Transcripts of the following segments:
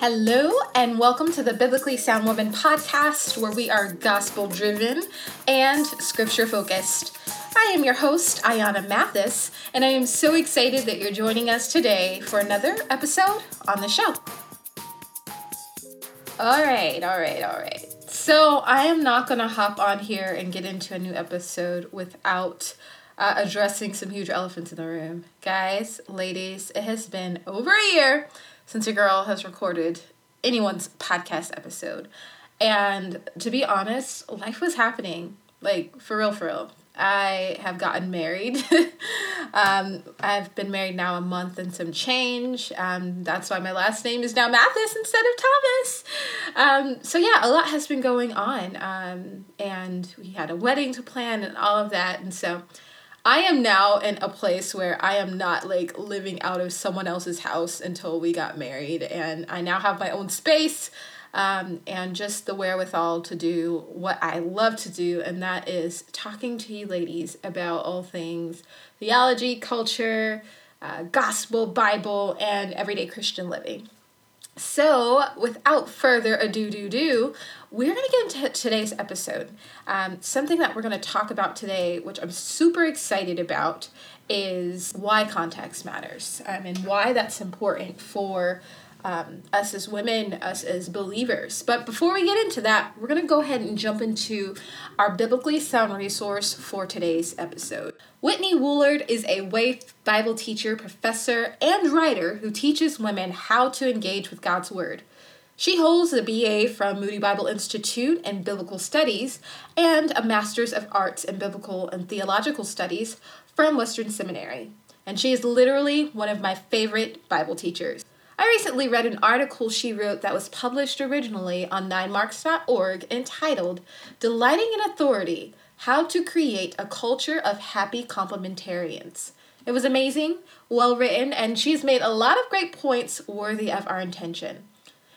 Hello, and welcome to the Biblically Sound Woman podcast, where we are gospel-driven and scripture-focused. I am your host, Ayanna Mathis, and I am so excited that you're joining us today for another episode on the show. All right. So I am not going to hop on here and get into a new episode without addressing some huge elephants in the room. Guys, ladies, it has been over a year since a girl has recorded anyone's podcast episode. And to be honest, life was happening. Like, for real. I have gotten married. I've been married now a month and some change. That's why my last name is now Mathis instead of Thomas. So a lot has been going on. And we had a wedding to plan and all of that. And so I am now in a place where I am not like living out of someone else's house until we got married, and I now have my own space and just the wherewithal to do what I love to do, and that is talking to you ladies about all things theology, culture, gospel, Bible, and everyday Christian living. So without further ado, we're going to get into today's episode. Something that we're going to talk about today, which I'm super excited about, is why context matters and why that's important for us as women, us as believers. But before we get into that, we're going to go ahead and jump into our biblically sound resource for today's episode. Whitney Woollard is a Wayne Bible teacher, professor, and writer who teaches women how to engage with God's Word. She holds a BA from Moody Bible Institute in Biblical Studies and a Master's of Arts in Biblical and Theological Studies from Western Seminary. And she is literally one of my favorite Bible teachers. I recently read an article she wrote that was published originally on NineMarks.org entitled, Delighting in Authority: How to Create a Culture of Happy Complimentarians. It was amazing, well written, and she's made a lot of great points worthy of our attention.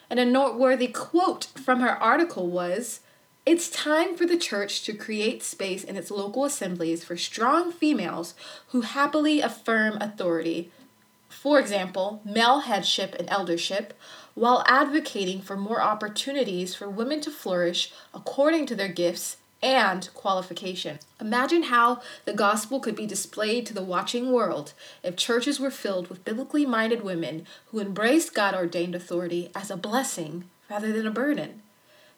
And a noteworthy quote from her article was, "It's time for the church to create space in its local assemblies for strong females who happily affirm authority. For example, male headship and eldership, while advocating for more opportunities for women to flourish according to their gifts and qualification." Imagine how the gospel could be displayed to the watching world if churches were filled with biblically minded women who embraced God-ordained authority as a blessing rather than a burden.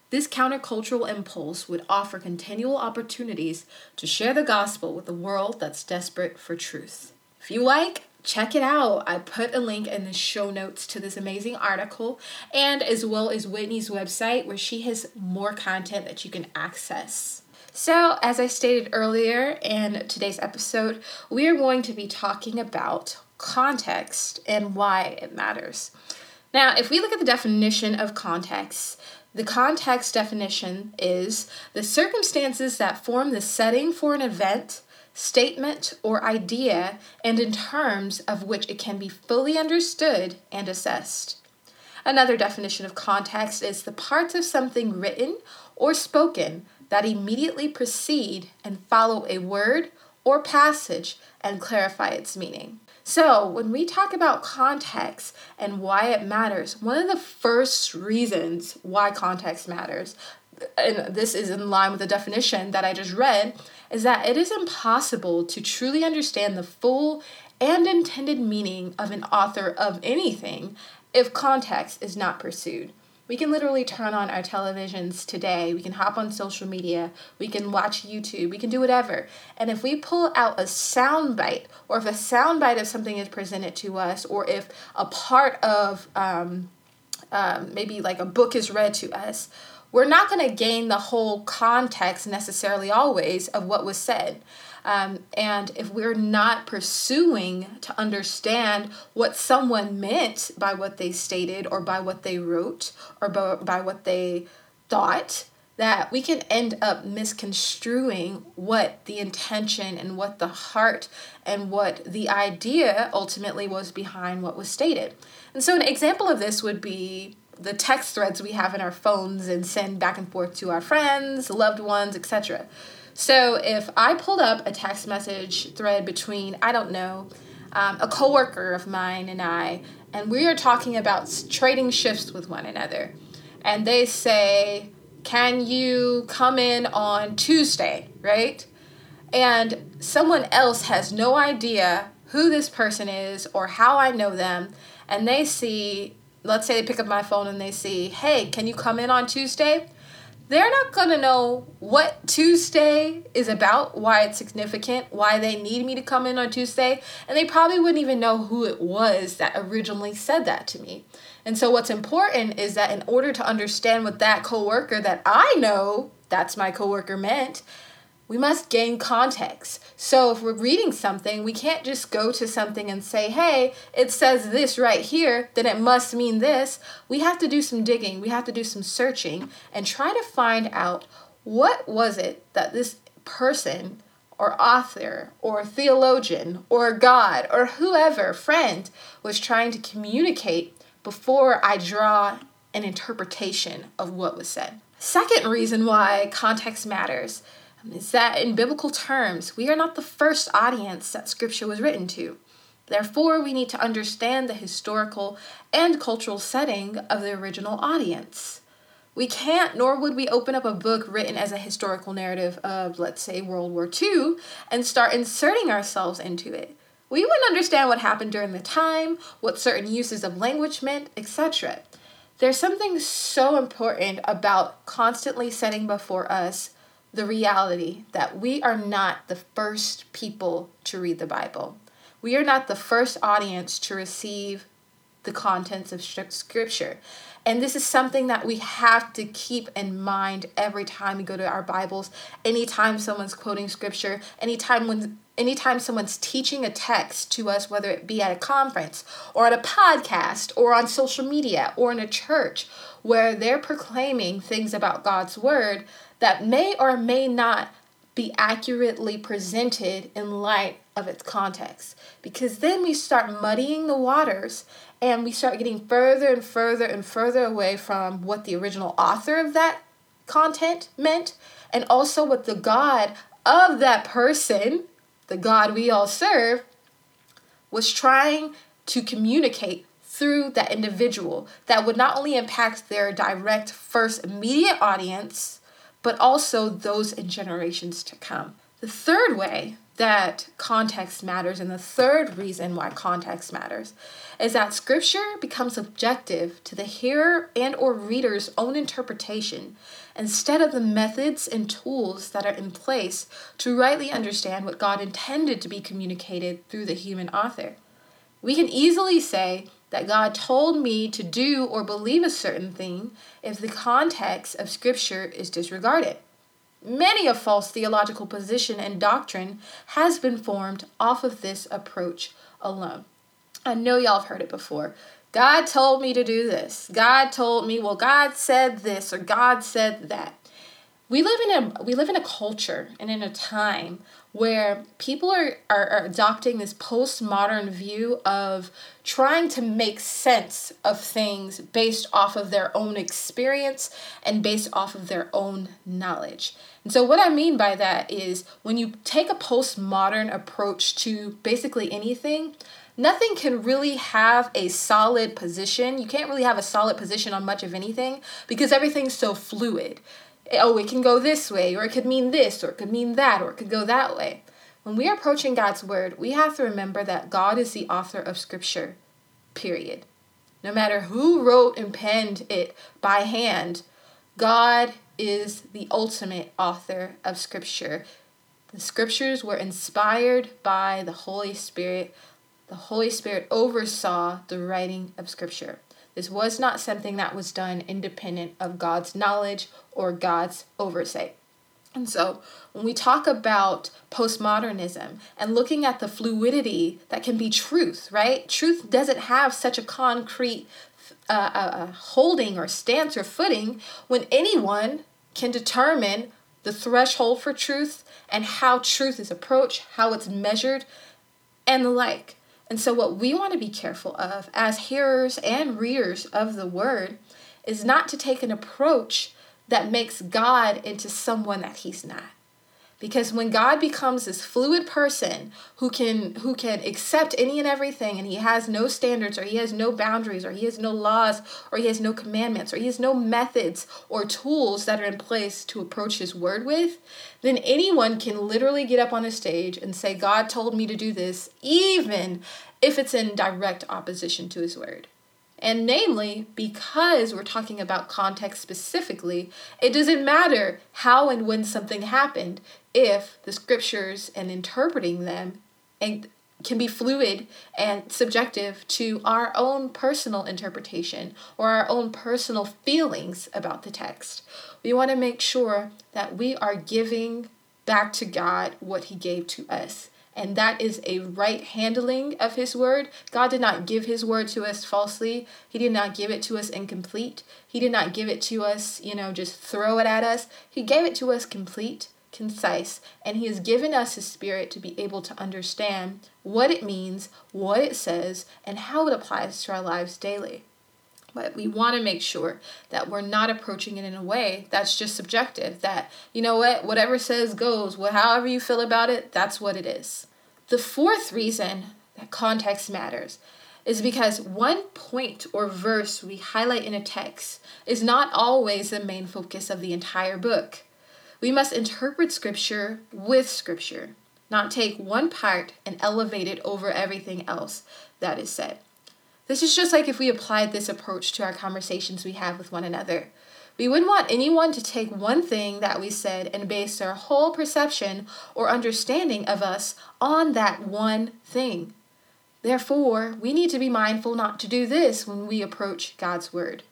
This countercultural impulse would offer continual opportunities to share the gospel with a world that's desperate for truth. If you like, check it out. I put a link in the show notes to this amazing article, and as well as Whitney's website, where she has more content that you can access. So, as I stated earlier in today's episode, we are going to be talking about context and why it matters. Now, if we look at the definition of context, the context definition is the circumstances that form the setting for an event, statement, or idea, and in terms of which it can be fully understood and assessed. Another definition of context is the parts of something written or spoken that immediately precede and follow a word or passage and clarify its meaning. So when we talk about context and why it matters, one of the first reasons why context matters, and this is in line with the definition that I just read, is that it is impossible to truly understand the full and intended meaning of an author of anything if context is not pursued. We can literally turn on our televisions today, we can hop on social media, we can watch YouTube, we can do whatever. And if we pull out a soundbite, or if a soundbite of something is presented to us, or if a part of maybe like a book is read to us, we're not going to gain the whole context necessarily always of what was said. And if we're not pursuing to understand what someone meant by what they stated or by what they wrote or by what they thought, that we can end up misconstruing what the intention and what the heart and what the idea ultimately was behind what was stated. And so an example of this would be the text threads we have in our phones and send back and forth to our friends, loved ones, etc. So if I pulled up a text message thread between, a coworker of mine and I, and we are talking about trading shifts with one another. And they say, can you come in on Tuesday, right? And someone else has no idea who this person is or how I know them. And they see, let's say they pick up my phone and they see, hey, can you come in on Tuesday? They're not going to know what Tuesday is about, why it's significant, why they need me to come in on Tuesday. And they probably wouldn't even know who it was that originally said that to me. And so what's important is that in order to understand what that coworker that I know, that's my coworker, meant, we must gain context. So if we're reading something, we can't just go to something and say, hey, it says this right here, then it must mean this. We have to do some digging. We have to do some searching and try to find out what was it that this person or author or theologian or God or whoever, friend, was trying to communicate before I draw an interpretation of what was said. Second reason why context matters is that in biblical terms, we are not the first audience that Scripture was written to. Therefore, we need to understand the historical and cultural setting of the original audience. We can't, nor would we, open up a book written as a historical narrative of, let's say, World War II and start inserting ourselves into it. We wouldn't understand what happened during the time, what certain uses of language meant, etc. There's something so important about constantly setting before us the reality that we are not the first people to read the Bible. We are not the first audience to receive the contents of Scripture. And this is something that we have to keep in mind every time we go to our Bibles, anytime someone's quoting Scripture, anytime someone's teaching a text to us, whether it be at a conference or at a podcast or on social media or in a church where they're proclaiming things about God's Word that may or may not be accurately presented in light of its context. Because then we start muddying the waters and we start getting further and further and further away from what the original author of that content meant and also what the God of that person, the God we all serve, was trying to communicate through that individual that would not only impact their direct first immediate audience, but also those in generations to come. The third way that context matters, and the third reason why context matters, is that Scripture becomes objective to the hearer and or reader's own interpretation instead of the methods and tools that are in place to rightly understand what God intended to be communicated through the human author. We can easily say that God told me to do or believe a certain thing if the context of Scripture is disregarded. Many a false theological position and doctrine has been formed off of this approach alone. I know y'all have heard it before. God told me to do this. God told me, well, God said this or God said that. We live in a culture and in a time where people are adopting this postmodern view of trying to make sense of things based off of their own experience and based off of their own knowledge. And so what I mean by that is when you take a postmodern approach to basically anything, nothing can really have a solid position. You can't really have a solid position on much of anything because everything's so fluid. Oh, it can go this way, or it could mean this, or it could mean that, or it could go that way. When we are approaching God's Word, we have to remember that God is the author of Scripture, period. No matter who wrote and penned it by hand, God is the ultimate author of Scripture. The Scriptures were inspired by the Holy Spirit. The Holy Spirit oversaw the writing of Scripture. This was not something that was done independent of God's knowledge or God's oversight. And so when we talk about postmodernism and looking at the fluidity that can be truth, right? Truth doesn't have such a concrete holding or stance or footing when anyone can determine the threshold for truth and how truth is approached, how it's measured, and the like. And so what we want to be careful of as hearers and readers of the Word is not to take an approach that makes God into someone that he's not. Because when God becomes this fluid person who can accept any and everything, and he has no standards, or he has no boundaries, or he has no laws, or he has no commandments, or he has no methods or tools that are in place to approach his word with, then anyone can literally get up on a stage and say, God told me to do this, even if it's in direct opposition to his word. And namely, because we're talking about context specifically, it doesn't matter how and when something happened if the scriptures and interpreting them and can be fluid and subjective to our own personal interpretation or our own personal feelings about the text. We want to make sure that we are giving back to God what he gave to us. And that is a right handling of his word. God did not give his word to us falsely. He did not give it to us incomplete. He did not give it to us, just throw it at us. He gave it to us complete, concise, and he has given us his spirit to be able to understand what it means, what it says, and how it applies to our lives daily. But we want to make sure that we're not approaching it in a way that's just subjective, that, whatever says goes, however you feel about it, that's what it is. The fourth reason that context matters is because one point or verse we highlight in a text is not always the main focus of the entire book. We must interpret scripture with scripture, not take one part and elevate it over everything else that is said. This is just like if we applied this approach to our conversations we have with one another. We wouldn't want anyone to take one thing that we said and base their whole perception or understanding of us on that one thing. Therefore, we need to be mindful not to do this when we approach God's word.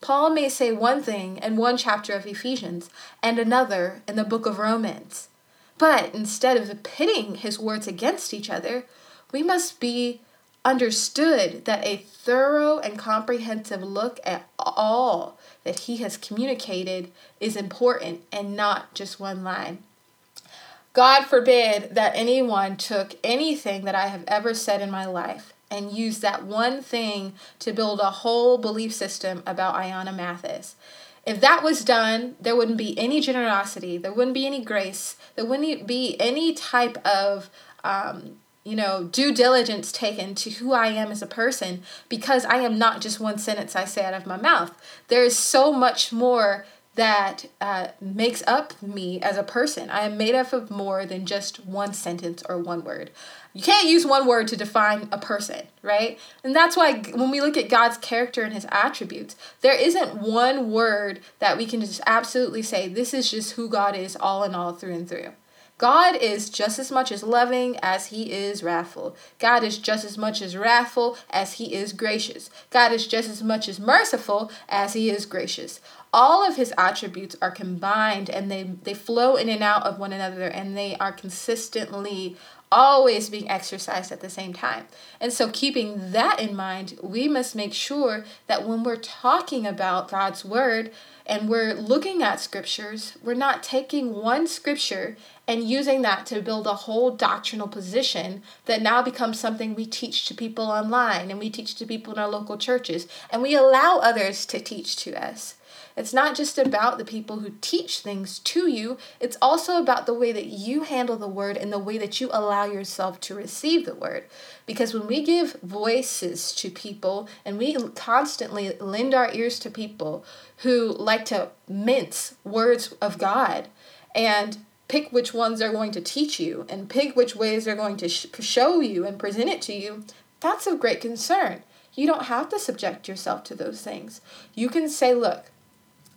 Paul may say one thing in one chapter of Ephesians and another in the book of Romans. But instead of pitting his words against each other, we must be understood that a thorough and comprehensive look at all that he has communicated is important and not just one line. God forbid that anyone took anything that I have ever said in my life and used that one thing to build a whole belief system about Ayanna Mathis. If that was done, there wouldn't be any generosity, there wouldn't be any grace, there wouldn't be any type of due diligence taken to who I am as a person, because I am not just one sentence I say out of my mouth. There is so much more that makes up me as a person. I am made up of more than just one sentence or one word. You can't use one word to define a person, right? And that's why when we look at God's character and his attributes, there isn't one word that we can just absolutely say, this is just who God is all in all, through and through. God is just as much as loving as he is wrathful. God is just as much as wrathful as he is gracious. God is just as much as merciful as he is gracious. All of his attributes are combined, and they flow in and out of one another, and they are consistently always being exercised at the same time. And so keeping that in mind, we must make sure that when we're talking about God's word and we're looking at scriptures, we're not taking one scripture and using that to build a whole doctrinal position that now becomes something we teach to people online, and we teach to people in our local churches, and we allow others to teach to us. It's not just about the people who teach things to you. It's also about the way that you handle the word and the way that you allow yourself to receive the word. Because when we give voices to people and we constantly lend our ears to people who like to mince words of God and pick which ones they're going to teach you and pick which ways they're going to show you and present it to you, that's of great concern. You don't have to subject yourself to those things. You can say, look,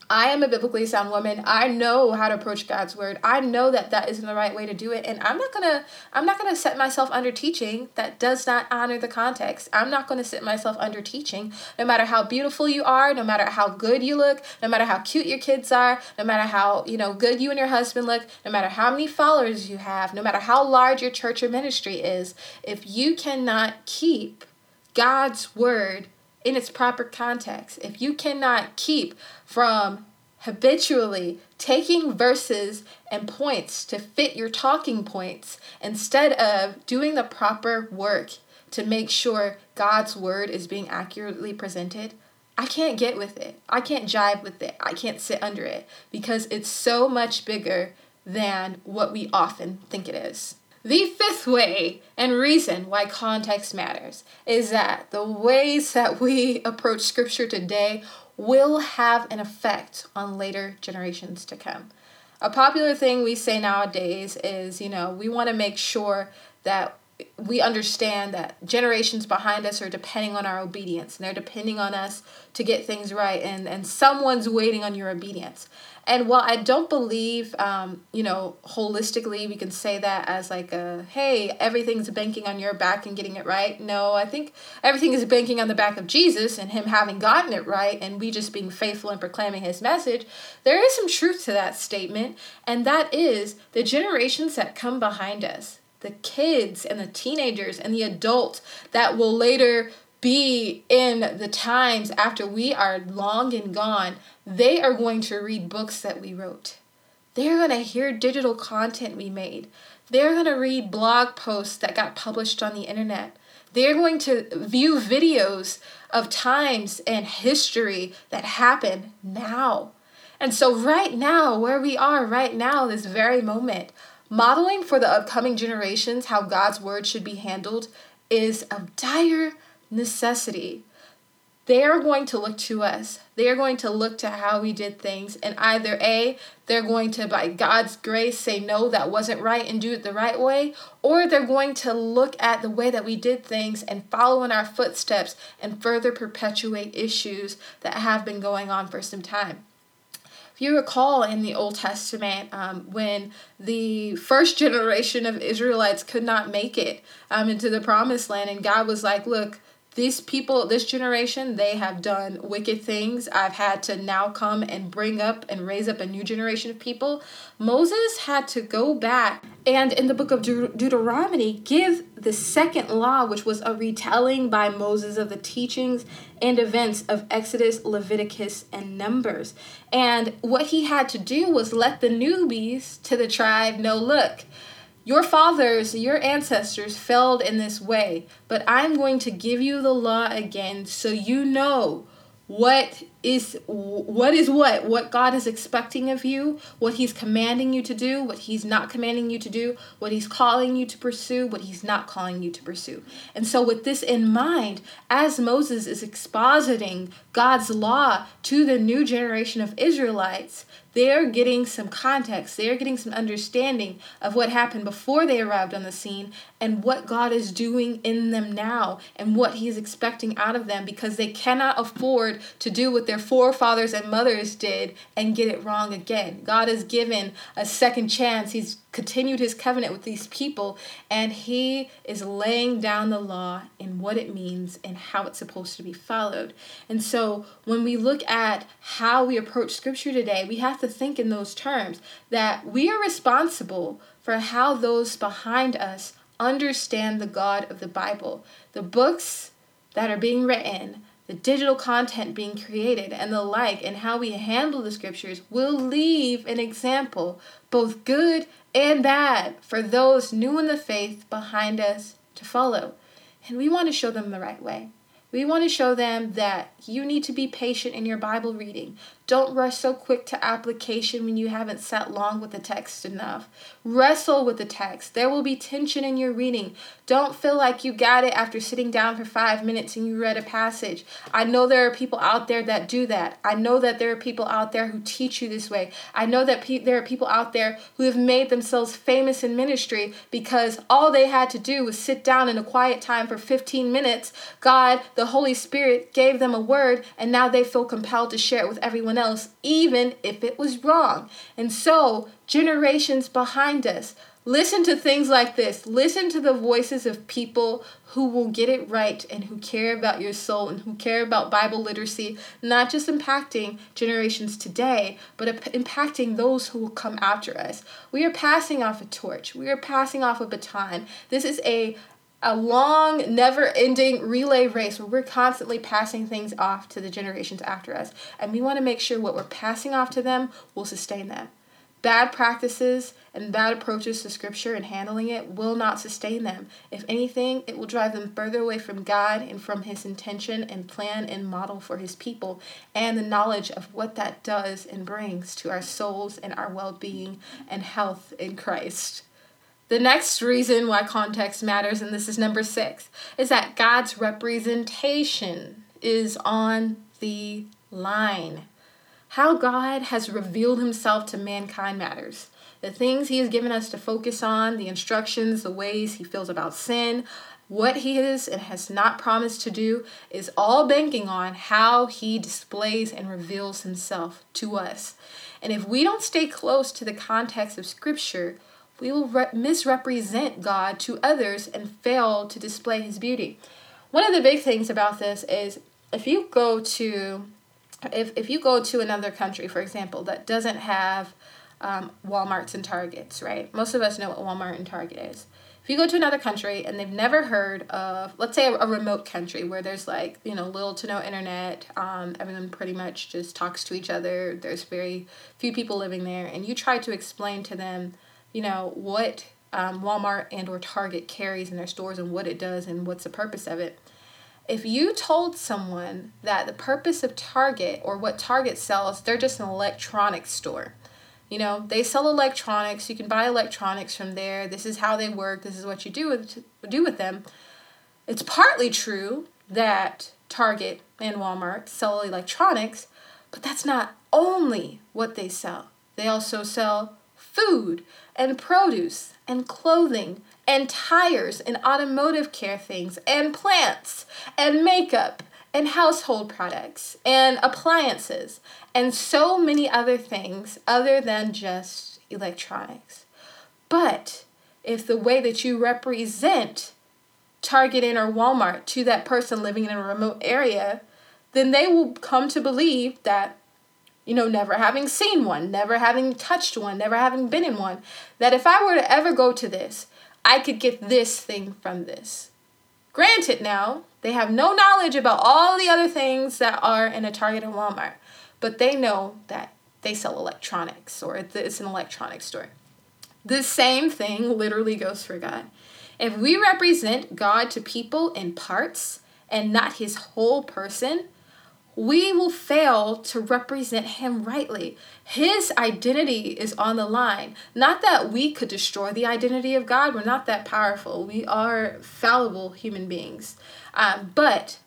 I am a biblically sound woman. I know how to approach God's word. I know that that isn't the right way to do it, and I'm not gonna set myself under teaching that does not honor the context. I'm not gonna set myself under teaching, no matter how beautiful you are, no matter how good you look, no matter how cute your kids are, no matter how good you and your husband look, no matter how many followers you have, no matter how large your church or ministry is. If you cannot keep God's word in its proper context, if you cannot keep from habitually taking verses and points to fit your talking points instead of doing the proper work to make sure God's word is being accurately presented, I can't get with it. I can't jive with it. I can't sit under it, because it's so much bigger than what we often think it is. The fifth way and reason why context matters is that the ways that we approach Scripture today will have an effect on later generations to come. A popular thing we say nowadays is, we want to make sure that we understand that generations behind us are depending on our obedience, and they're depending on us to get things right, and someone's waiting on your obedience. And while I don't believe, holistically we can say that as like everything's banking on your back and getting it right. No, I think everything is banking on the back of Jesus and him having gotten it right, and we just being faithful and proclaiming his message. There is some truth to that statement, and that is the generations that come behind us. The kids and the teenagers and the adults that will later be in the times after we are long and gone, they are going to read books that we wrote. They're going to hear digital content we made. They're going to read blog posts that got published on the internet. They're going to view videos of times and history that happen now. And so right now, where we are right now, this very moment, modeling for the upcoming generations how God's word should be handled is of dire necessity. They are going to look to us. They are going to look to how we did things, and either A, they're going to, by God's grace, say no, that wasn't right and do it the right way, or they're going to look at the way that we did things and follow in our footsteps and further perpetuate issues that have been going on for some time. If you recall in the Old Testament, when the first generation of Israelites could not make it into the promised land, and God was like, look, these people, this generation, they have done wicked things. I've had to now come and bring up and raise up a new generation of people. Moses had to go back and in the book of Deuteronomy, give the second law, which was a retelling by Moses of the teachings and events of Exodus, Leviticus, and Numbers. And what he had to do was let the newbies to the tribe know, look, your fathers, your ancestors failed in this way, but I'm going to give you the law again so you know what God is expecting of you, what he's commanding you to do, what he's not commanding you to do, what he's calling you to pursue, what he's not calling you to pursue. And so with this in mind, as Moses is expositing God's law to the new generation of Israelites, they're getting some context, they're getting some understanding of what happened before they arrived on the scene and what God is doing in them now and what he's expecting out of them, because they cannot afford to do what their forefathers and mothers did and get it wrong again. God has given a second chance. He's continued his covenant with these people, and he is laying down the law and what it means and how it's supposed to be followed. And so when we look at how we approach Scripture today, we have to think in those terms that we are responsible for how those behind us understand the God of the Bible. The books that are being written, the digital content being created, and the like, and how we handle the Scriptures will leave an example, both good and bad, for those new in the faith behind us to follow. And we want to show them the right way. We want to show them that you need to be patient in your Bible reading. Don't rush so quick to application when you haven't sat long with the text enough. Wrestle with the text. There will be tension in your reading. Don't feel like you got it after sitting down for 5 minutes and you read a passage. I know there are people out there that do that. I know that there are people out there who teach you this way. I know that there are people out there who have made themselves famous in ministry because all they had to do was sit down in a quiet time for 15 minutes. God, the Holy Spirit, gave them a word, and now they feel compelled to share it with everyone else, even if it was wrong. And so generations behind us, listen to things like this. Listen to the voices of people who will get it right and who care about your soul and who care about Bible literacy, not just impacting generations today, but impacting those who will come after us. We are passing off a torch. We are passing off a baton. This is a long, never-ending relay race where we're constantly passing things off to the generations after us. And we want to make sure what we're passing off to them will sustain them. Bad practices and bad approaches to Scripture and handling it will not sustain them. If anything, it will drive them further away from God and from His intention and plan and model for His people, and the knowledge of what that does and brings to our souls and our well-being and health in Christ. The next reason why context matters, and this is number 6, is that God's representation is on the line. How God has revealed Himself to mankind matters. The things He has given us to focus on, the instructions, the ways He feels about sin, what He is and has not promised to do, is all banking on how He displays and reveals Himself to us. And if we don't stay close to the context of Scripture, we will misrepresent God to others and fail to display His beauty. One of the big things about this is if you go to another country, for example, that doesn't have Walmarts and Targets, right? Most of us know what Walmart and Target is. If you go to another country and they've never heard of, let's say a remote country where there's little to no internet, everyone pretty much just talks to each other, there's very few people living there, and you try to explain to them, what Walmart and or Target carries in their stores and what it does and what's the purpose of it. If you told someone that the purpose of Target or what Target sells, they're just an electronics store. They sell electronics. You can buy electronics from there. This is how they work. This is what you do with them. It's partly true that Target and Walmart sell electronics, but that's not only what they sell. They also sell food and produce and clothing and tires and automotive care things and plants and makeup and household products and appliances and so many other things other than just electronics. But if the way that you represent Target or Walmart to that person living in a remote area, then they will come to believe that, never having seen one, never having touched one, never having been in one, that if I were to ever go to this, I could get this thing from this. Granted now, they have no knowledge about all the other things that are in a Target and Walmart, but they know that they sell electronics or it's an electronics store. The same thing literally goes for God. If we represent God to people in parts and not His whole person, we will fail to represent Him rightly. His identity is on the line. Not that we could destroy the identity of God. We're not that powerful. We are fallible human beings. But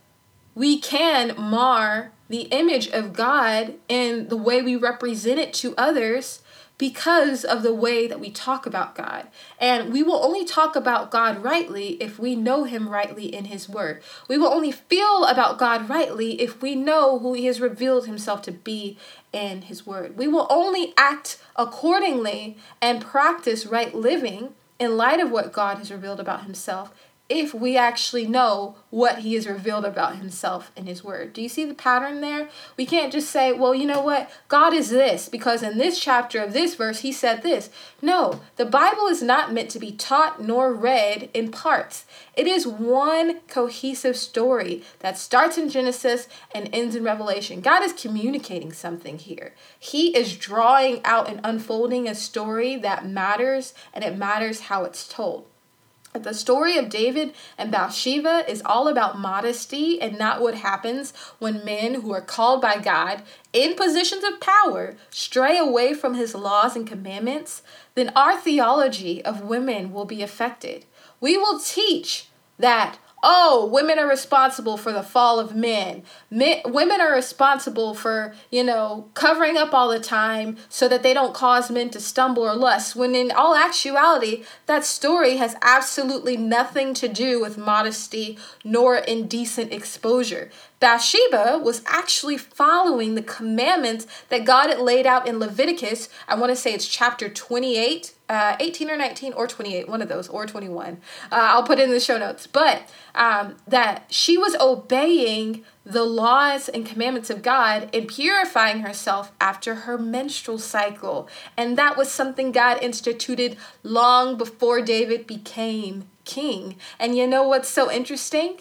we can mar the image of God in the way we represent it to others because of the way that we talk about God. And we will only talk about God rightly if we know Him rightly in His Word. We will only feel about God rightly if we know who He has revealed Himself to be in His Word. We will only act accordingly and practice right living in light of what God has revealed about Himself if we actually know what He has revealed about Himself in His Word. Do you see the pattern there? We can't just say, well, you know what? God is this because in this chapter of this verse, He said this. No, the Bible is not meant to be taught nor read in parts. It is one cohesive story that starts in Genesis and ends in Revelation. God is communicating something here. He is drawing out and unfolding a story that matters, and it matters how it's told. The story of David and Bathsheba is all about modesty and not what happens when men who are called by God in positions of power stray away from His laws and commandments, then our theology of women will be affected. We will teach that, women are responsible for the fall of men. Women are responsible for, covering up all the time so that they don't cause men to stumble or lust. When in all actuality, that story has absolutely nothing to do with modesty nor indecent exposure. Bathsheba was actually following the commandments that God had laid out in Leviticus. I want to say it's chapter 28, 18 or 19 or 28, one of those, or 21. I'll put it in the show notes. But that she was obeying the laws and commandments of God and purifying herself after her menstrual cycle. And that was something God instituted long before David became king. And you know what's so interesting?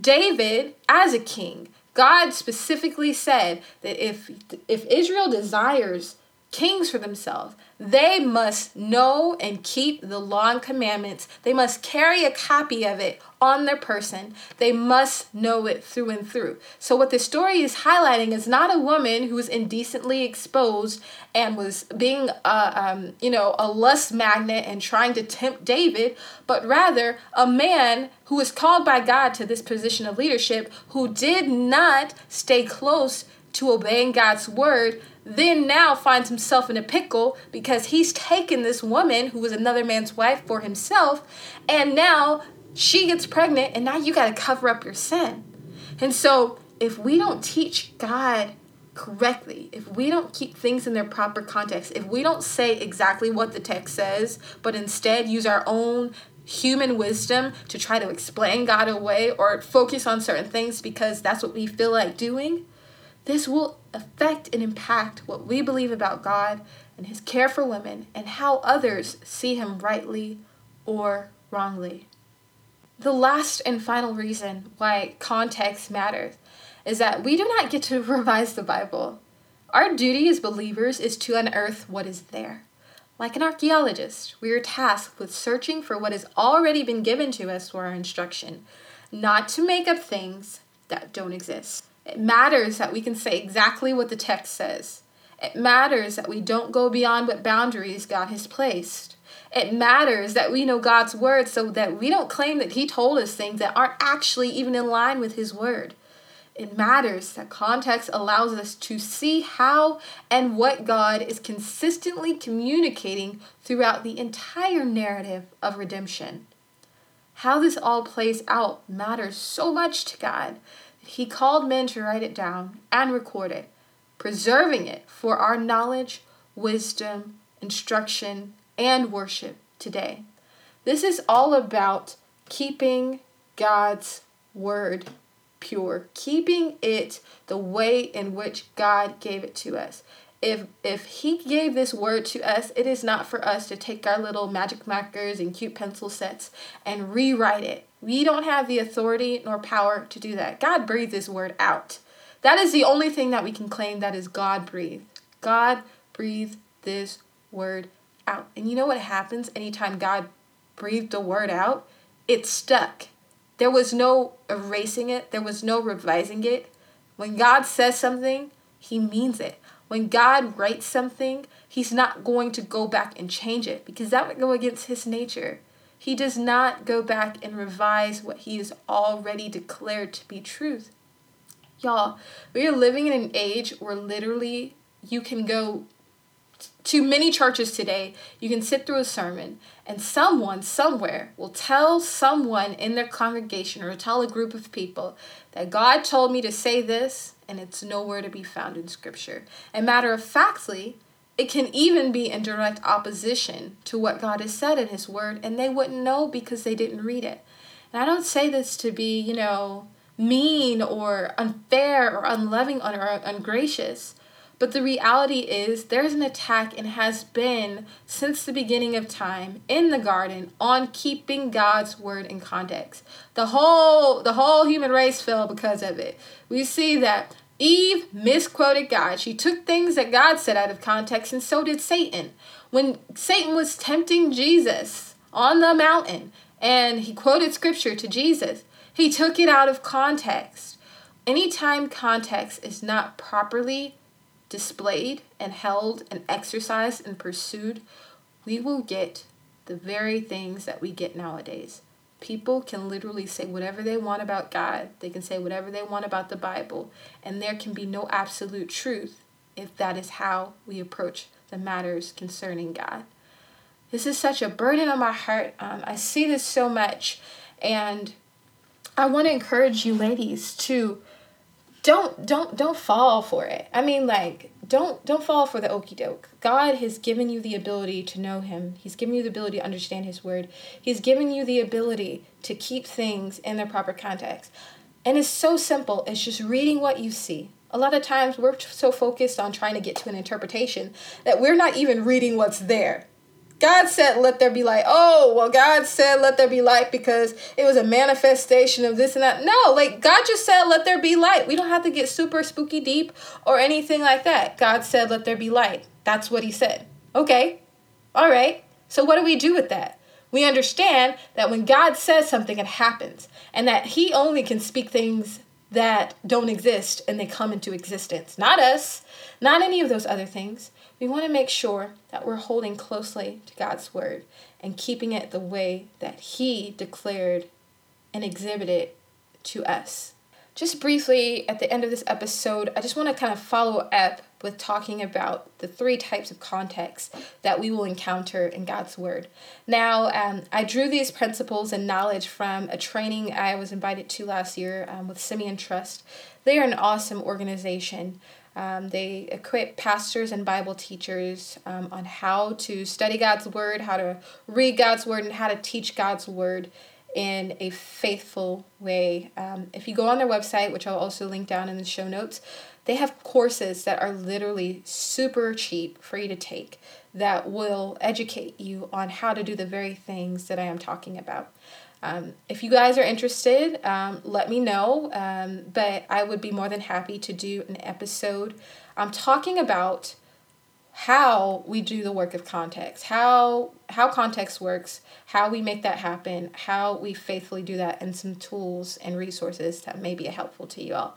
David, as a king, God specifically said that if Israel desires kings for themselves. They must know and keep the law and commandments. They must carry a copy of it on their person. They must know it through and through. So what this story is highlighting is not a woman who was indecently exposed and was being, a lust magnet and trying to tempt David, but rather a man who was called by God to this position of leadership who did not stay close to obeying God's word, then now finds himself in a pickle because he's taken this woman who was another man's wife for himself, and now she gets pregnant, and now you got to cover up your sin. And so if we don't teach God correctly, if we don't keep things in their proper context, if we don't say exactly what the text says, but instead use our own human wisdom to try to explain God away or focus on certain things because that's what we feel like doing, this will affect and impact what we believe about God and his care for women and how others see him rightly or wrongly. The last and final reason why context matters is that we do not get to revise the Bible. Our duty as believers is to unearth what is there. Like an archaeologist, we are tasked with searching for what has already been given to us for our instruction, not to make up things that don't exist. It matters that we can say exactly what the text says. It matters that we don't go beyond what boundaries God has placed. It matters that we know God's word so that we don't claim that he told us things that aren't actually even in line with his word. It matters that context allows us to see how and what God is consistently communicating throughout the entire narrative of redemption. How this all plays out matters so much to God. He called men to write it down and record it, preserving it for our knowledge, wisdom, instruction, and worship today. This is all about keeping God's word pure, keeping it the way in which God gave it to us. If he gave this word to us, it is not for us to take our little magic markers and cute pencil sets and rewrite it. We don't have the authority nor power to do that. God breathed his word out. That is the only thing that we can claim that is God-breathed. God breathed this word out. And you know what happens anytime God breathed the word out? It stuck. There was no erasing it. There was no revising it. When God says something, he means it. When God writes something, he's not going to go back and change it because that would go against his nature. He does not go back and revise what he has already declared to be truth. Y'all, we are living in an age where literally you can go to many churches today, you can sit through a sermon, and someone somewhere will tell someone in their congregation or tell a group of people that God told me to say this, and it's nowhere to be found in Scripture. And matter of factly, it can even be in direct opposition to what God has said in his word, and they wouldn't know because they didn't read it. And I don't say this to be, mean or unfair or unloving or ungracious, but the reality is there's an attack and has been since the beginning of time in the garden on keeping God's word in context. The whole human race fell because of it. We see that Eve misquoted God. She took things that God said out of context, and so did Satan. When Satan was tempting Jesus on the mountain and he quoted scripture to Jesus, he took it out of context. Anytime context is not properly displayed and held and exercised and pursued, we will get the very things that we get nowadays. People can literally say whatever they want about God. They can say whatever they want about the Bible, and there can be no absolute truth if that is how we approach the matters concerning God. This is such a burden on my heart. I see this so much, and I want to encourage you ladies to Don't fall for it. I mean, don't fall for the okie doke. God has given you the ability to know him. He's given you the ability to understand his word. He's given you the ability to keep things in their proper context. And it's so simple. It's just reading what you see. A lot of times we're so focused on trying to get to an interpretation that we're not even reading what's there. God said, let there be light. Oh, well, God said, let there be light because it was a manifestation of this and that. No, God just said, let there be light. We don't have to get super spooky deep or anything like that. God said, let there be light. That's what he said. Okay, all right. So what do we do with that? We understand that when God says something, it happens, and that he only can speak things that don't exist and they come into existence. Not us, not any of those other things. We want to make sure that we're holding closely to God's word and keeping it the way that he declared and exhibited to us. Just briefly, at the end of this episode, I just want to kind of follow up with talking about the three types of contexts that we will encounter in God's Word. Now, I drew these principles and knowledge from a training I was invited to last year with Simeon Trust. They are an awesome organization. They equip pastors and Bible teachers on how to study God's Word, how to read God's Word, and how to teach God's Word in a faithful way. If you go on their website, which I'll also link down in the show notes, they have courses that are literally super cheap for you to take that will educate you on how to do the very things that I am talking about. If you guys are interested, let me know, but I would be more than happy to do an episode talking about how we do the work of context, how context works, how we make that happen, how we faithfully do that, and some tools and resources that may be helpful to you all.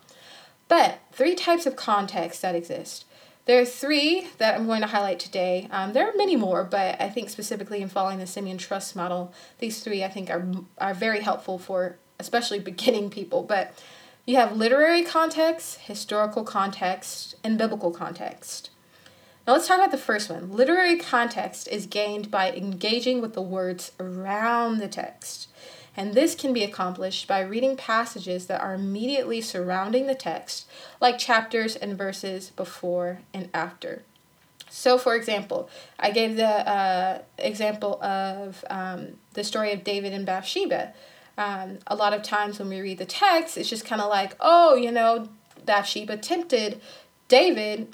But three types of context that exist. There are three that I'm going to highlight today. There are many more, but I think specifically in following the Simeon Trust model, these three I think are very helpful for especially beginning people. But you have literary context, historical context, and biblical context. Now let's talk about the first one. Literary context is gained by engaging with the words around the text. And this can be accomplished by reading passages that are immediately surrounding the text, like chapters and verses before and after. So, for example, I gave the example of the story of David and Bathsheba. A lot of times when we read the text, it's just kind of like, oh, you know, Bathsheba tempted David.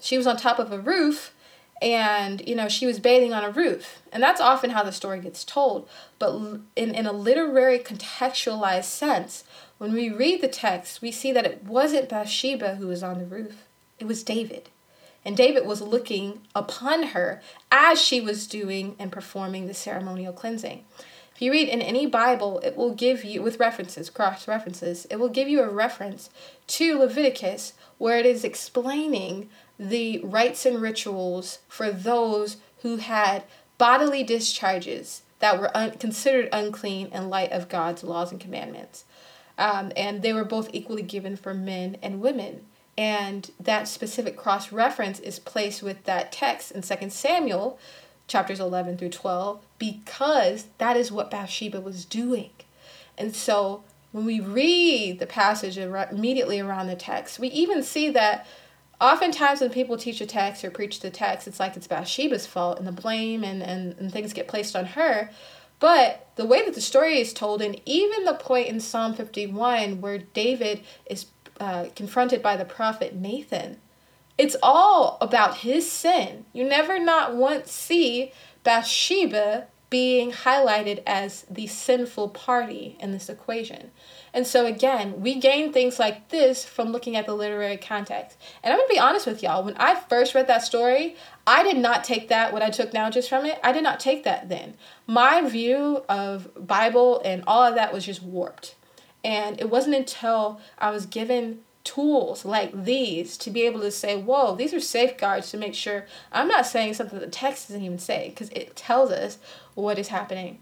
She was on top of a roof, and, you know, she was bathing on a roof. And that's often how the story gets told. But in a literary contextualized sense, when we read the text, we see that it wasn't Bathsheba who was on the roof. It was David. And David was looking upon her as she was doing and performing the ceremonial cleansing. If you read in any Bible, it will give you, with references, cross-references, it will give you a reference to Leviticus where it is explaining the rites and rituals for those who had bodily discharges that were considered unclean in light of God's laws and commandments. And they were both equally given for men and women. And that specific cross-reference is placed with that text in 2 Samuel chapters 11 through 12, because that is what Bathsheba was doing. And so when we read the passage immediately around the text, we even see that oftentimes when people teach a text or preach the text, it's like it's Bathsheba's fault and the blame and things get placed on her. But the way that the story is told, and even the point in Psalm 51 where David is confronted by the prophet Nathan, it's all about his sin. You never not once see Bathsheba being highlighted as the sinful party in this equation. And so again, we gain things like this from looking at the literary context. And I'm going to be honest with y'all. When I first read that story, I did not take that, what I took now just from it, I did not take that then. My view of Bible and all of that was just warped. And it wasn't until I was given tools like these to be able to say, whoa, these are safeguards to make sure I'm not saying something that the text doesn't even say, because it tells us what is happening.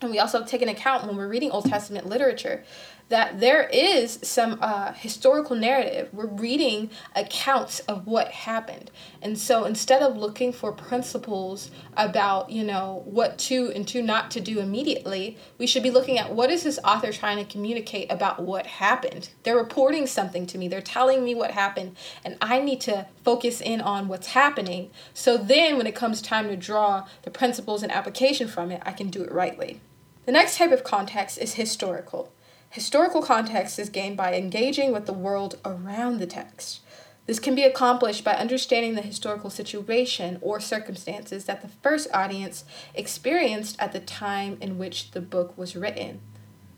And we also take an account when we're reading Old Testament literature that there is some historical narrative. We're reading accounts of what happened. And so instead of looking for principles about, you know, what to and to not to do immediately, we should be looking at what is this author trying to communicate about what happened. They're reporting something to me. They're telling me what happened, and I need to focus in on what's happening. So then when it comes time to draw the principles and application from it, I can do it rightly. The next type of context is historical. Historical context is gained by engaging with the world around the text. This can be accomplished by understanding the historical situation or circumstances that the first audience experienced at the time in which the book was written.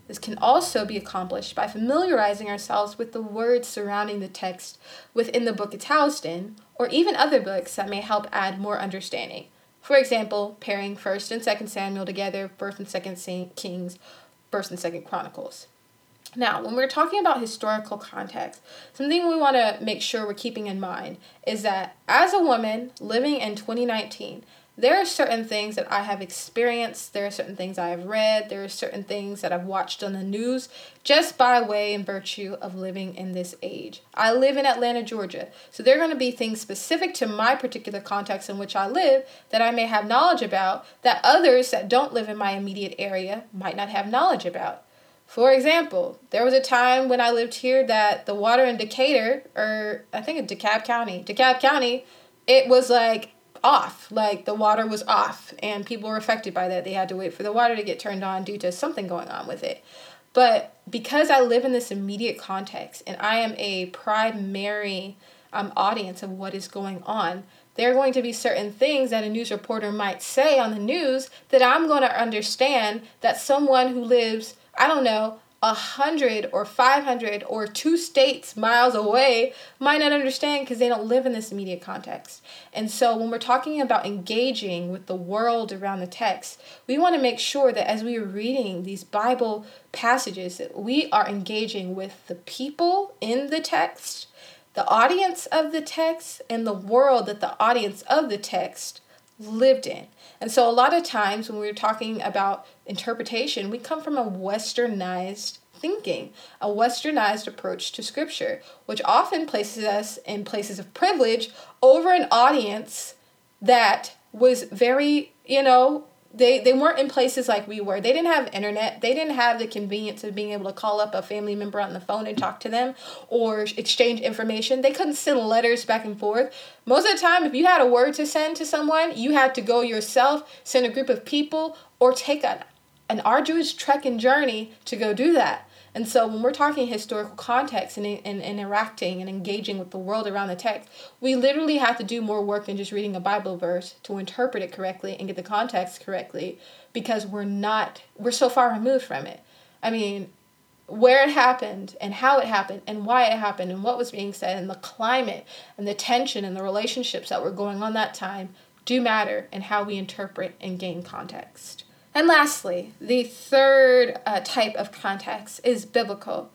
This can also be accomplished by familiarizing ourselves with the words surrounding the text within the book it's housed in, or even other books that may help add more understanding. For example, pairing 1 and 2 Samuel together, 1 and 2 Kings, 1 and 2 Chronicles. Now, when we're talking about historical context, something we want to make sure we're keeping in mind is that as a woman living in 2019, there are certain things that I have experienced, there are certain things I have read, there are certain things that I've watched on the news just by way and virtue of living in this age. I live in Atlanta, Georgia, so there are going to be things specific to my particular context in which I live that I may have knowledge about that others that don't live in my immediate area might not have knowledge about. For example, there was a time when I lived here that the water in Decatur, or I think it's DeKalb County, it was like off, like the water was off, and people were affected by that. They had to wait for the water to get turned on due to something going on with it. But because I live in this immediate context and I am a primary audience of what is going on, there are going to be certain things that a news reporter might say on the news that I'm going to understand that someone who lives, I don't know, 100 or 500 or 2 states miles away might not understand because they don't live in this immediate context. And so when we're talking about engaging with the world around the text, we want to make sure that as we are reading these Bible passages, that we are engaging with the people in the text, the audience of the text, and the world that the audience of the text lived in. And so a lot of times when we're talking about interpretation, we come from a westernized thinking, a westernized approach to scripture, which often places us in places of privilege over an audience that was very, they weren't in places like we were. They didn't have internet. They didn't have the convenience of being able to call up a family member on the phone and talk to them or exchange information. They couldn't send letters back and forth. Most of the time, if you had a word to send to someone, you had to go yourself, send a group of people, or take an arduous trek and journey to go do that. And so when we're talking historical context and interacting and engaging with the world around the text, we literally have to do more work than just reading a Bible verse to interpret it correctly and get the context correctly, because we're so far removed from it. I mean, where it happened and how it happened and why it happened and what was being said and the climate and the tension and the relationships that were going on that time do matter in how we interpret and gain context. And lastly, the third type of context is biblical.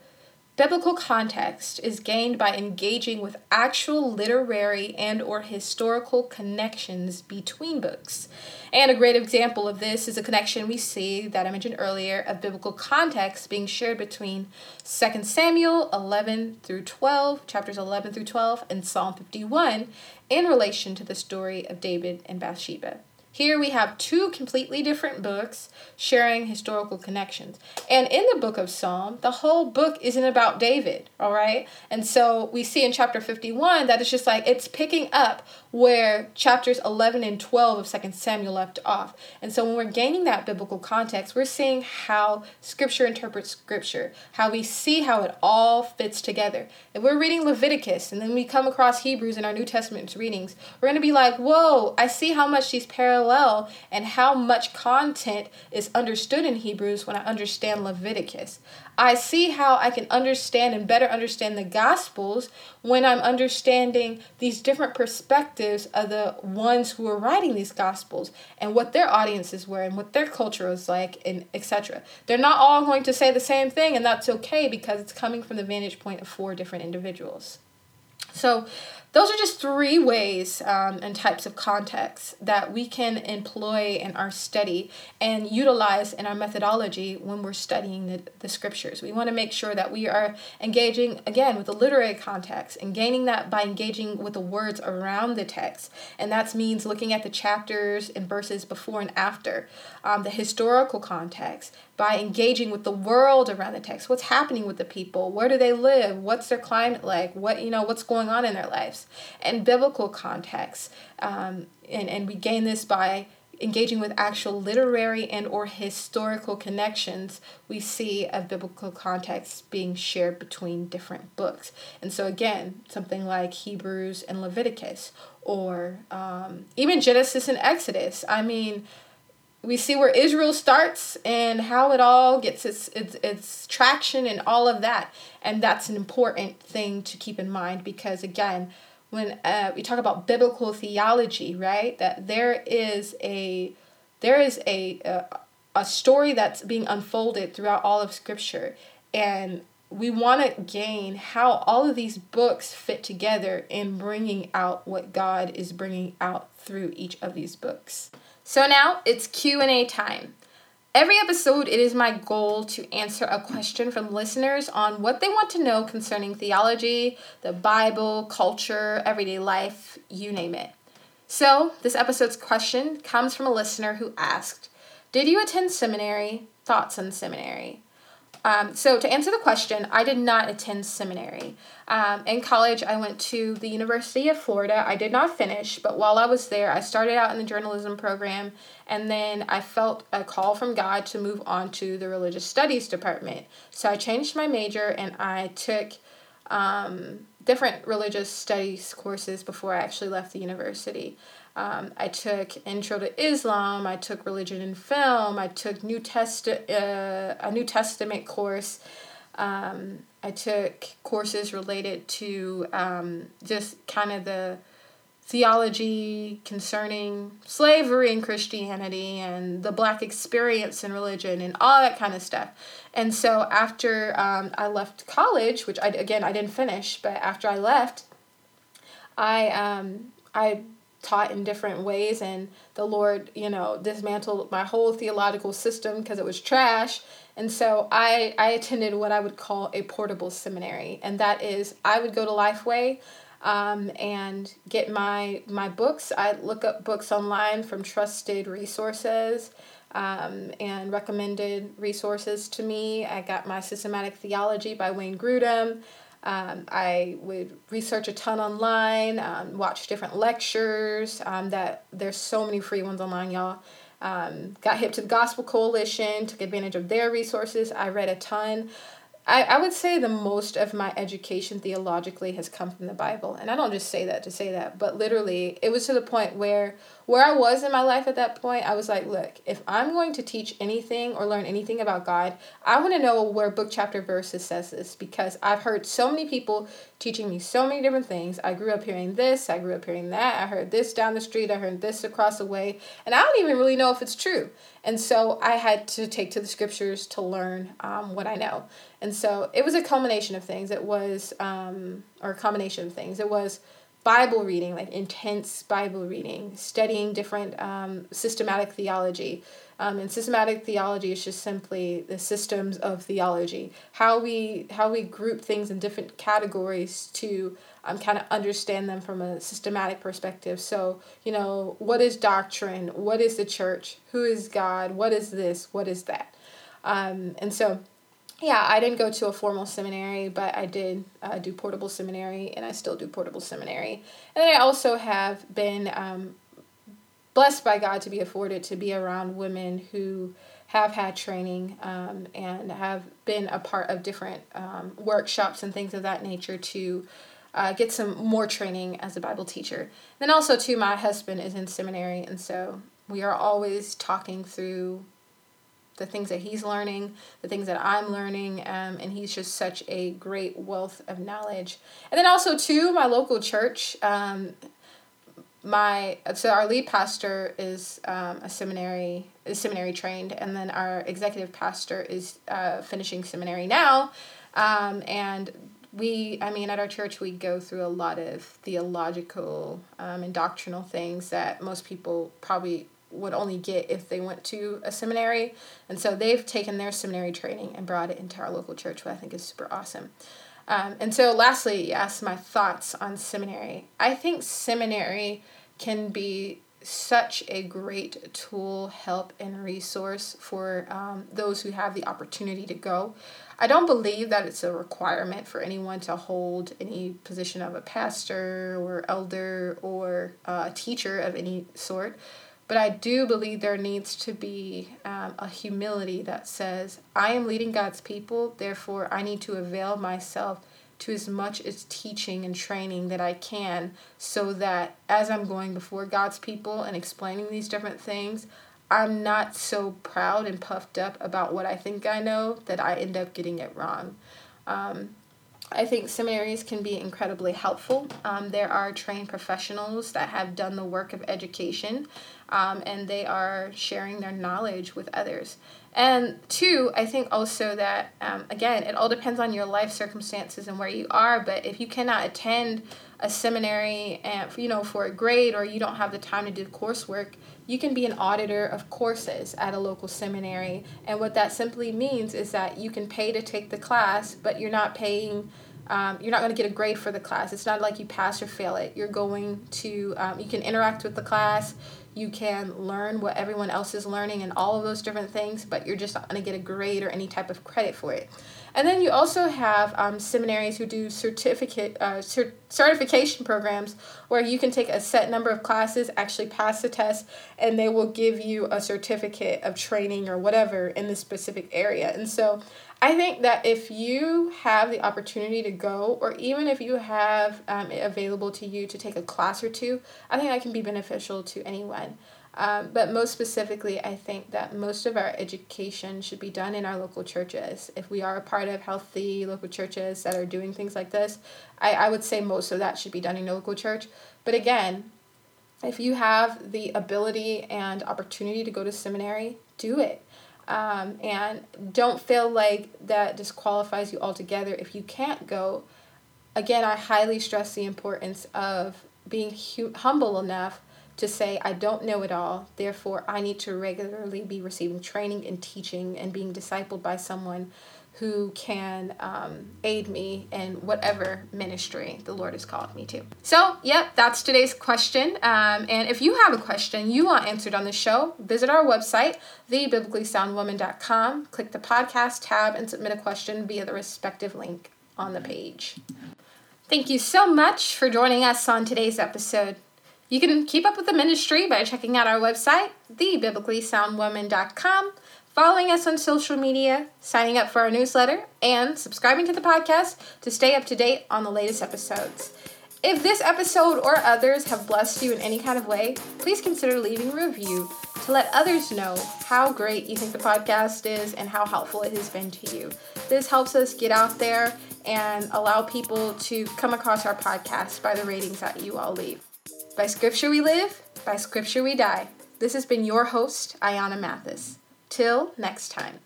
Biblical context is gained by engaging with actual literary and or historical connections between books. And a great example of this is a connection we see that I mentioned earlier of biblical context being shared between 2 Samuel 11 through 12, chapters 11 through 12, and Psalm 51 in relation to the story of David and Bathsheba. Here we have 2 completely different books sharing historical connections. And in the book of Psalm, the whole book isn't about David, all right? And so we see in chapter 51 that it's just like it's picking up where chapters 11 and 12 of 2 Samuel left off. And so when we're gaining that biblical context, we're seeing how Scripture interprets Scripture, how we see how it all fits together. If we're reading Leviticus and then we come across Hebrews in our New Testament readings, we're going to be like, whoa, I see how much these parallels and how much content is understood in Hebrews when I understand Leviticus. I see how I can understand and better understand the Gospels when I'm understanding these different perspectives of the ones who are writing these Gospels and what their audiences were and what their culture was like, and etc. They're not all going to say the same thing, and that's okay because it's coming from the vantage point of 4 different individuals. So those are just 3 ways and types of context that we can employ in our study and utilize in our methodology when we're studying the scriptures. We want to make sure that we are engaging, again, with the literary context and gaining that by engaging with the words around the text. And that means looking at the chapters and verses before and after, the historical context, by engaging with the world around the text. What's happening with the people? Where do they live? What's their climate like? What's going on in their lives? And biblical context. And we gain this by engaging with actual literary and or historical connections we see of biblical context being shared between different books. And so again, something like Hebrews and Leviticus, or even Genesis and Exodus. I mean, we see where Israel starts and how it all gets its traction and all of that. And that's an important thing to keep in mind because, again, when we talk about biblical theology, right, that there is a story that's being unfolded throughout all of Scripture. And we want to gain how all of these books fit together in bringing out what God is bringing out through each of these books. So now it's Q&A time. Every episode, it is my goal to answer a question from listeners on what they want to know concerning theology, the Bible, culture, everyday life, you name it. So this episode's question comes from a listener who asked, "Did you attend seminary? Thoughts on seminary?" So to answer the question, I did not attend seminary. In college, I went to the University of Florida. I did not finish, but while I was there, I started out in the journalism program, and then I felt a call from God to move on to the religious studies department. So I changed my major, and I took different religious studies courses before I actually left the university. I took Intro to Islam, I took Religion and Film, I took a New Testament course, I took courses related to just kind of the theology concerning slavery and Christianity and the Black experience in religion and all that kind of stuff. And so after I left college, which I didn't finish, but after I left, I taught in different ways, and the Lord, dismantled my whole theological system because it was trash. And so I attended what I would call a portable seminary, and that is I would go to Lifeway and get my books. I look up books online from trusted resources and recommended resources to me. I got my Systematic Theology by Wayne Grudem. I would research a ton online, watch different lectures, that there's so many free ones online, y'all. Got hip to the Gospel Coalition, took advantage of their resources. I read a ton. I would say the most of my education theologically has come from the Bible. And I don't just say that to say that, but literally it was to the point where I was in my life at that point, I was like, look, if I'm going to teach anything or learn anything about God, I want to know where book, chapter, verses says this, because I've heard so many people teaching me so many different things. I grew up hearing this, I grew up hearing that, I heard this down the street, I heard this across the way, and I don't even really know if it's true. And so I had to take to the Scriptures to learn what I know. And so it was a culmination of things. It was, a combination of things. It was Bible reading, like intense Bible reading, studying different systematic theology. And systematic theology is just simply the systems of theology, how we group things in different categories to kind of understand them from a systematic perspective. So, what is doctrine? What is the church? Who is God? What is this? What is that? And so... yeah, I didn't go to a formal seminary, but I did do portable seminary, and I still do portable seminary. And then I also have been blessed by God to be afforded to be around women who have had training and have been a part of different workshops and things of that nature to get some more training as a Bible teacher. And then also, too, my husband is in seminary, and so we are always talking through the things that he's learning, the things that I'm learning, and he's just such a great wealth of knowledge. And then also, too, my local church, our lead pastor is seminary trained, and then our executive pastor is finishing seminary now, and at our church, we go through a lot of theological and doctrinal things that most people probably would only get if they went to a seminary. And so they've taken their seminary training and brought it into our local church, which I think is super awesome. And so lastly, you asked my thoughts on seminary. I think seminary can be such a great tool, help, and resource for those who have the opportunity to go. I don't believe that it's a requirement for anyone to hold any position of a pastor or elder or a teacher of any sort. But I do believe there needs to be a humility that says, I am leading God's people, therefore I need to avail myself to as much as teaching and training that I can so that as I'm going before God's people and explaining these different things, I'm not so proud and puffed up about what I think I know that I end up getting it wrong. I think seminaries can be incredibly helpful. There are trained professionals that have done the work of education, and they are sharing their knowledge with others. And two, I think also that, again, it all depends on your life circumstances and where you are, but if you cannot attend a seminary and, you know, for a grade, or you don't have the time to do coursework, you can be an auditor of courses at a local seminary. And what that simply means is that you can pay to take the class, but you're not paying, you're not going to get a grade for the class. It's not like you pass or fail it. You're going to, you can interact with the class. You can learn what everyone else is learning and all of those different things, but you're just not going to get a grade or any type of credit for it. And then you also have seminaries who do certification programs where you can take a set number of classes, actually pass the test, and they will give you a certificate of training or whatever in this specific area. And so I think that if you have the opportunity to go, or even if you have it available to you to take a class or two, I think that can be beneficial to anyone. But most specifically, I think that most of our education should be done in our local churches. If we are a part of healthy local churches that are doing things like this, I would say most of that should be done in a local church. But again, if you have the ability and opportunity to go to seminary, do it. And don't feel like that disqualifies you altogether if you can't go. Again, I highly stress the importance of being humble enough to say, I don't know it all, therefore I need to regularly be receiving training and teaching and being discipled by someone who can aid me in whatever ministry the Lord has called me to. So, yep, that's today's question. And if you have a question you want answered on the show, visit our website, thebiblicallysoundwoman.com, click the podcast tab, and submit a question via the respective link on the page. Thank you so much for joining us on today's episode. You can keep up with the ministry by checking out our website, thebiblicallysoundwoman.com, following us on social media, signing up for our newsletter, and subscribing to the podcast to stay up to date on the latest episodes. If this episode or others have blessed you in any kind of way, please consider leaving a review to let others know how great you think the podcast is and how helpful it has been to you. This helps us get out there and allow people to come across our podcast by the ratings that you all leave. By Scripture we live, by Scripture we die. This has been your host, Ayanna Mathis. Till next time.